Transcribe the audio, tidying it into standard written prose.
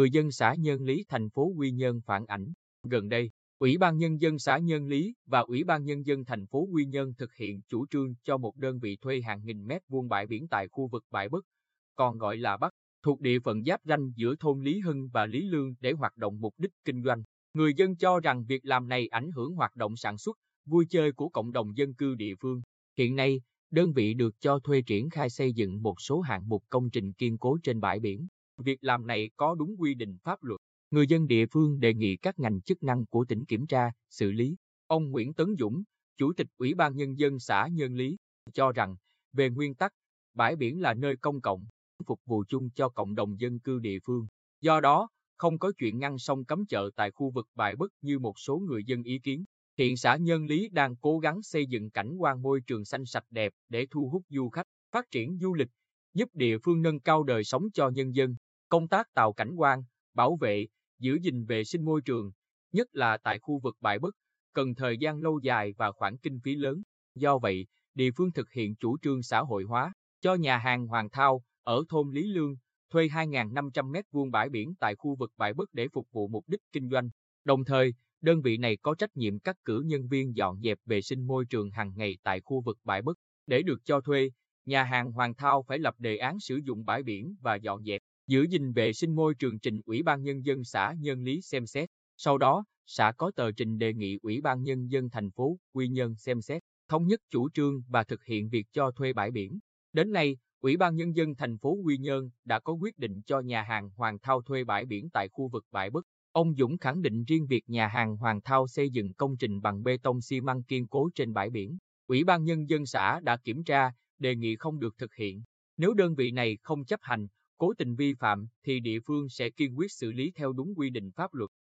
người dân xã Nhân Lý, thành phố Quy Nhơn phản ảnh. Gần đây, Ủy ban Nhân dân xã Nhân Lý và Ủy ban Nhân dân thành phố Quy Nhơn thực hiện chủ trương cho một đơn vị thuê hàng nghìn mét vuông bãi biển tại khu vực Bãi Bấc, còn gọi là Bắc, thuộc địa phận giáp ranh giữa thôn Lý Hưng và Lý Lương để hoạt động mục đích kinh doanh. Người dân cho rằng việc làm này ảnh hưởng hoạt động sản xuất, vui chơi của cộng đồng dân cư địa phương. Hiện nay, đơn vị được cho thuê triển khai xây dựng một số hạng mục công trình kiên cố trên bãi biển. Việc làm này có đúng quy định pháp luật. Người dân địa phương đề nghị các ngành chức năng của tỉnh kiểm tra, xử lý. Ông Nguyễn Tấn Dũng, Chủ tịch Ủy ban Nhân dân xã Nhân Lý, cho rằng, về nguyên tắc, bãi biển là nơi công cộng, phục vụ chung cho cộng đồng dân cư địa phương. Do đó, không có chuyện ngăn sông cấm chợ tại khu vực Bãi Bấc như một số người dân ý kiến. Hiện xã Nhân Lý đang cố gắng xây dựng cảnh quan môi trường xanh sạch đẹp để thu hút du khách, phát triển du lịch, giúp địa phương nâng cao đời sống cho nhân dân. Công tác tạo cảnh quan, bảo vệ, giữ gìn vệ sinh môi trường, nhất là tại khu vực Bãi Bấc, cần thời gian lâu dài và khoản kinh phí lớn. Do vậy, địa phương thực hiện chủ trương xã hội hóa, cho nhà hàng Hoàng Thao ở thôn Lý Lương thuê 2.500 m2 bãi biển tại khu vực Bãi Bấc để phục vụ mục đích kinh doanh. Đồng thời, đơn vị này có trách nhiệm cắt cử nhân viên dọn dẹp vệ sinh môi trường hàng ngày tại khu vực Bãi Bấc. Để được cho thuê, nhà hàng Hoàng Thao phải lập đề án sử dụng bãi biển và dọn dẹp, giữ gìn vệ sinh môi trường trình Ủy ban Nhân dân xã Nhân Lý xem xét. Sau đó, xã có tờ trình đề nghị Ủy ban Nhân dân thành phố Quy Nhơn xem xét, thống nhất chủ trương và thực hiện việc cho thuê bãi biển. Đến nay, Ủy ban Nhân dân thành phố Quy Nhơn đã có quyết định cho nhà hàng Hoàng Thao thuê bãi biển tại khu vực Bãi Bấc. Ông Dũng khẳng định riêng việc nhà hàng Hoàng Thao xây dựng công trình bằng bê tông xi măng kiên cố trên bãi biển, Ủy ban Nhân dân xã đã kiểm tra, đề nghị không được thực hiện. Nếu đơn vị này không chấp hành, cố tình vi phạm thì địa phương sẽ kiên quyết xử lý theo đúng quy định pháp luật.